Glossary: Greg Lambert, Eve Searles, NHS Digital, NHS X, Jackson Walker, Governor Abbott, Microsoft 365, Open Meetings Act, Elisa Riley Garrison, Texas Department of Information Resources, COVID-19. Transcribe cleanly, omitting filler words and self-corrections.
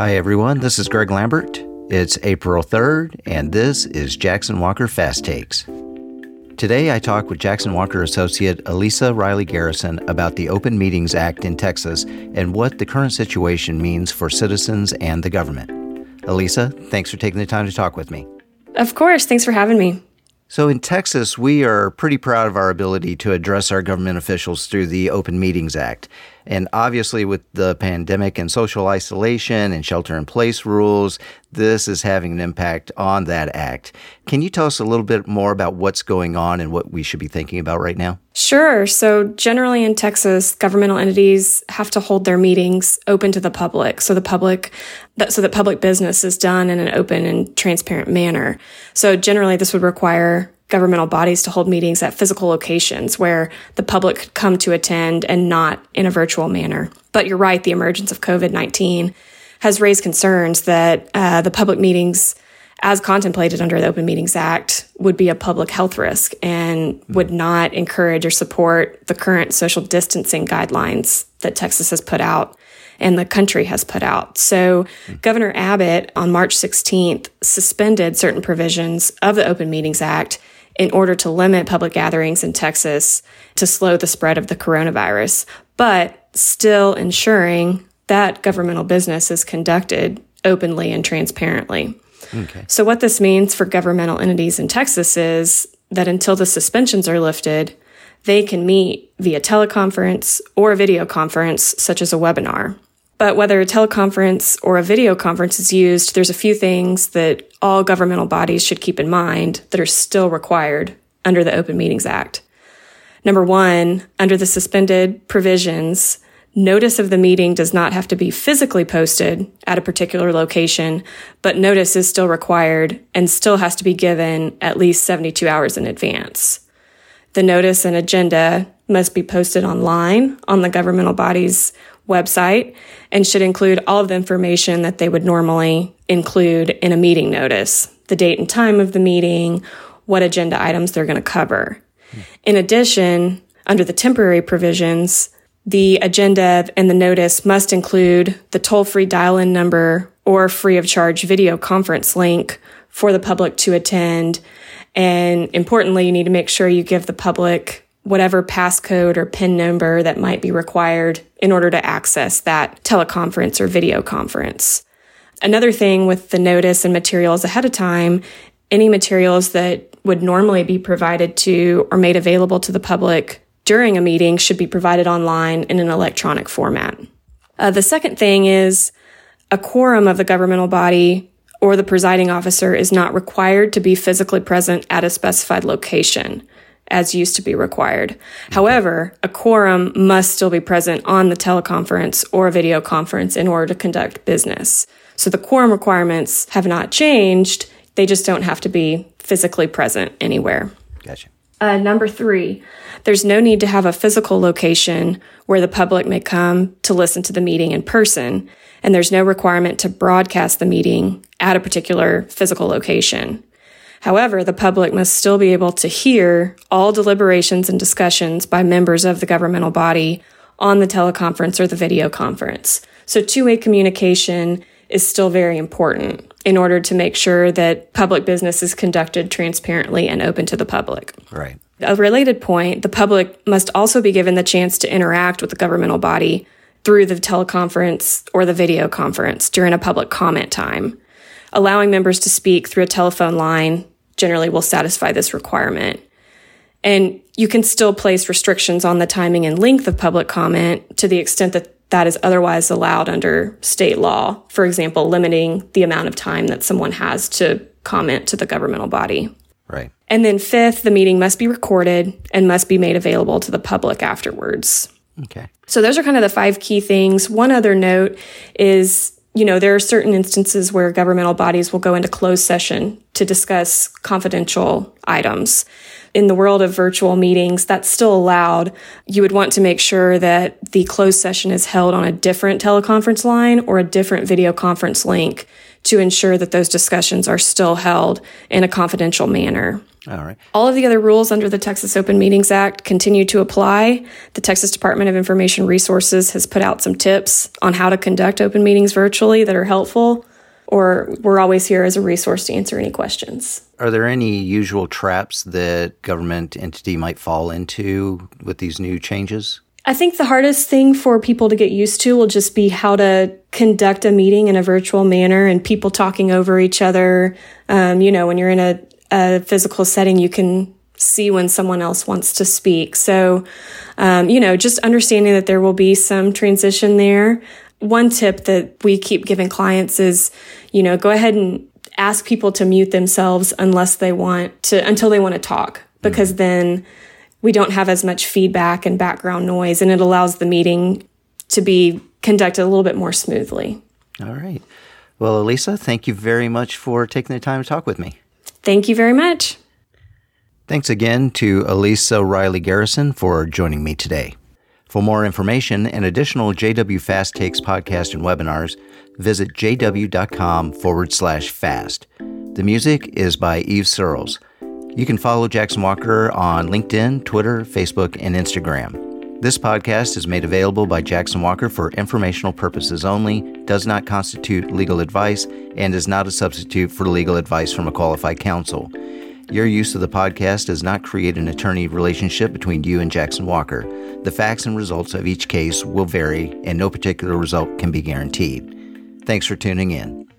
Hi everyone, this is Greg Lambert. It's April 3rd, and this is Jackson Walker Fast Takes. Today I talk with Jackson Walker associate Elisa Riley Garrison about the Open Meetings Act in Texas and what the current situation means for citizens and the government. Elisa, thanks for taking the time to talk with me. Of course, thanks for having me. So in Texas, we are pretty proud of our ability to address our government officials through the Open Meetings Act. And obviously with the pandemic and social isolation and shelter-in-place rules, this is having an impact on that act. Can you tell us a little bit more about what's going on and what we should be thinking about right now? Sure. So generally in Texas, governmental entities have to hold their meetings open to the public, so that public business is done in an open and transparent manner. So generally this would require governmental bodies to hold meetings at physical locations where the public could come to attend and not in a virtual manner. But you're right, the emergence of COVID-19 has raised concerns that the public meetings, as contemplated under the Open Meetings Act, would be a public health risk and would not encourage or support the current social distancing guidelines that Texas has put out and the country has put out. So Governor Abbott on March 16th suspended certain provisions of the Open Meetings Act in order to limit public gatherings in Texas to slow the spread of the coronavirus, but still ensuring that governmental business is conducted openly and transparently. Okay. So what this means for governmental entities in Texas is that until the suspensions are lifted, they can meet via teleconference or a video conference, such as a webinar. But whether a teleconference or a video conference is used, there's a few things that all governmental bodies should keep in mind that are still required under the Open Meetings Act. Number one, under the suspended provisions, notice of the meeting does not have to be physically posted at a particular location, but notice is still required and still has to be given at least 72 hours in advance. The notice and agenda must be posted online on the governmental body's website and should include all of the information that they would normally include in a meeting notice, the date and time of the meeting, what agenda items they're going to cover. In addition, under the temporary provisions, the agenda and the notice must include the toll-free dial-in number or free-of-charge video conference link for the public to attend. And importantly, you need to make sure you give the public whatever passcode or PIN number that might be required in order to access that teleconference or video conference. Another thing with the notice and materials ahead of time, any materials that would normally be provided to or made available to the public during a meeting should be provided online in an electronic format. The second thing is a quorum of the governmental body or the presiding officer is not required to be physically present at a specified location, as used to be required. However, a quorum must still be present on the teleconference or video conference in order to conduct business. So the quorum requirements have not changed. They just don't have to be physically present anywhere. Gotcha. Number three, there's no need to have a physical location where the public may come to listen to the meeting in person, and there's no requirement to broadcast the meeting at a particular physical location. However, the public must still be able to hear all deliberations and discussions by members of the governmental body on the teleconference or the video conference. So two-way communication is still very important in order to make sure that public business is conducted transparently and open to the public. Right. A related point, the public must also be given the chance to interact with the governmental body through the teleconference or the video conference during a public comment time. Allowing members to speak through a telephone line generally will satisfy this requirement. And you can still place restrictions on the timing and length of public comment to the extent that that is otherwise allowed under state law. For example, limiting the amount of time that someone has to comment to the governmental body. Right. And then fifth, the meeting must be recorded and must be made available to the public afterwards. Okay. So those are kind of the five key things. One other note is, you know, there are certain instances where governmental bodies will go into closed session to discuss confidential items. In the world of virtual meetings, that's still allowed. You would want to make sure that the closed session is held on a different teleconference line or a different video conference link to ensure that those discussions are still held in a confidential manner. All right. All of the other rules under the Texas Open Meetings Act continue to apply. The Texas Department of Information Resources has put out some tips on how to conduct open meetings virtually that are helpful, or we're always here as a resource to answer any questions. Are there any usual traps that government entity might fall into with these new changes? I think the hardest thing for people to get used to will just be how to conduct a meeting in a virtual manner and people talking over each other. When you're in a physical setting, you can see when someone else wants to speak. So, just understanding that there will be some transition there. One tip that we keep giving clients is, go ahead and ask people to mute themselves until they want to talk, because then we don't have as much feedback and background noise, and it allows the meeting to be conducted a little bit more smoothly. All right. Well, Elisa, thank you very much for taking the time to talk with me. Thank you very much. Thanks again to Elisa Riley Garrison for joining me today. For more information and additional JW Fast Takes podcast and webinars, visit jw.com/fast. The music is by Eve Searles. You can follow Jackson Walker on LinkedIn, Twitter, Facebook, and Instagram. This podcast is made available by Jackson Walker for informational purposes only, does not constitute legal advice, and is not a substitute for legal advice from a qualified counsel. Your use of the podcast does not create an attorney relationship between you and Jackson Walker. The facts and results of each case will vary, and no particular result can be guaranteed. Thanks for tuning in.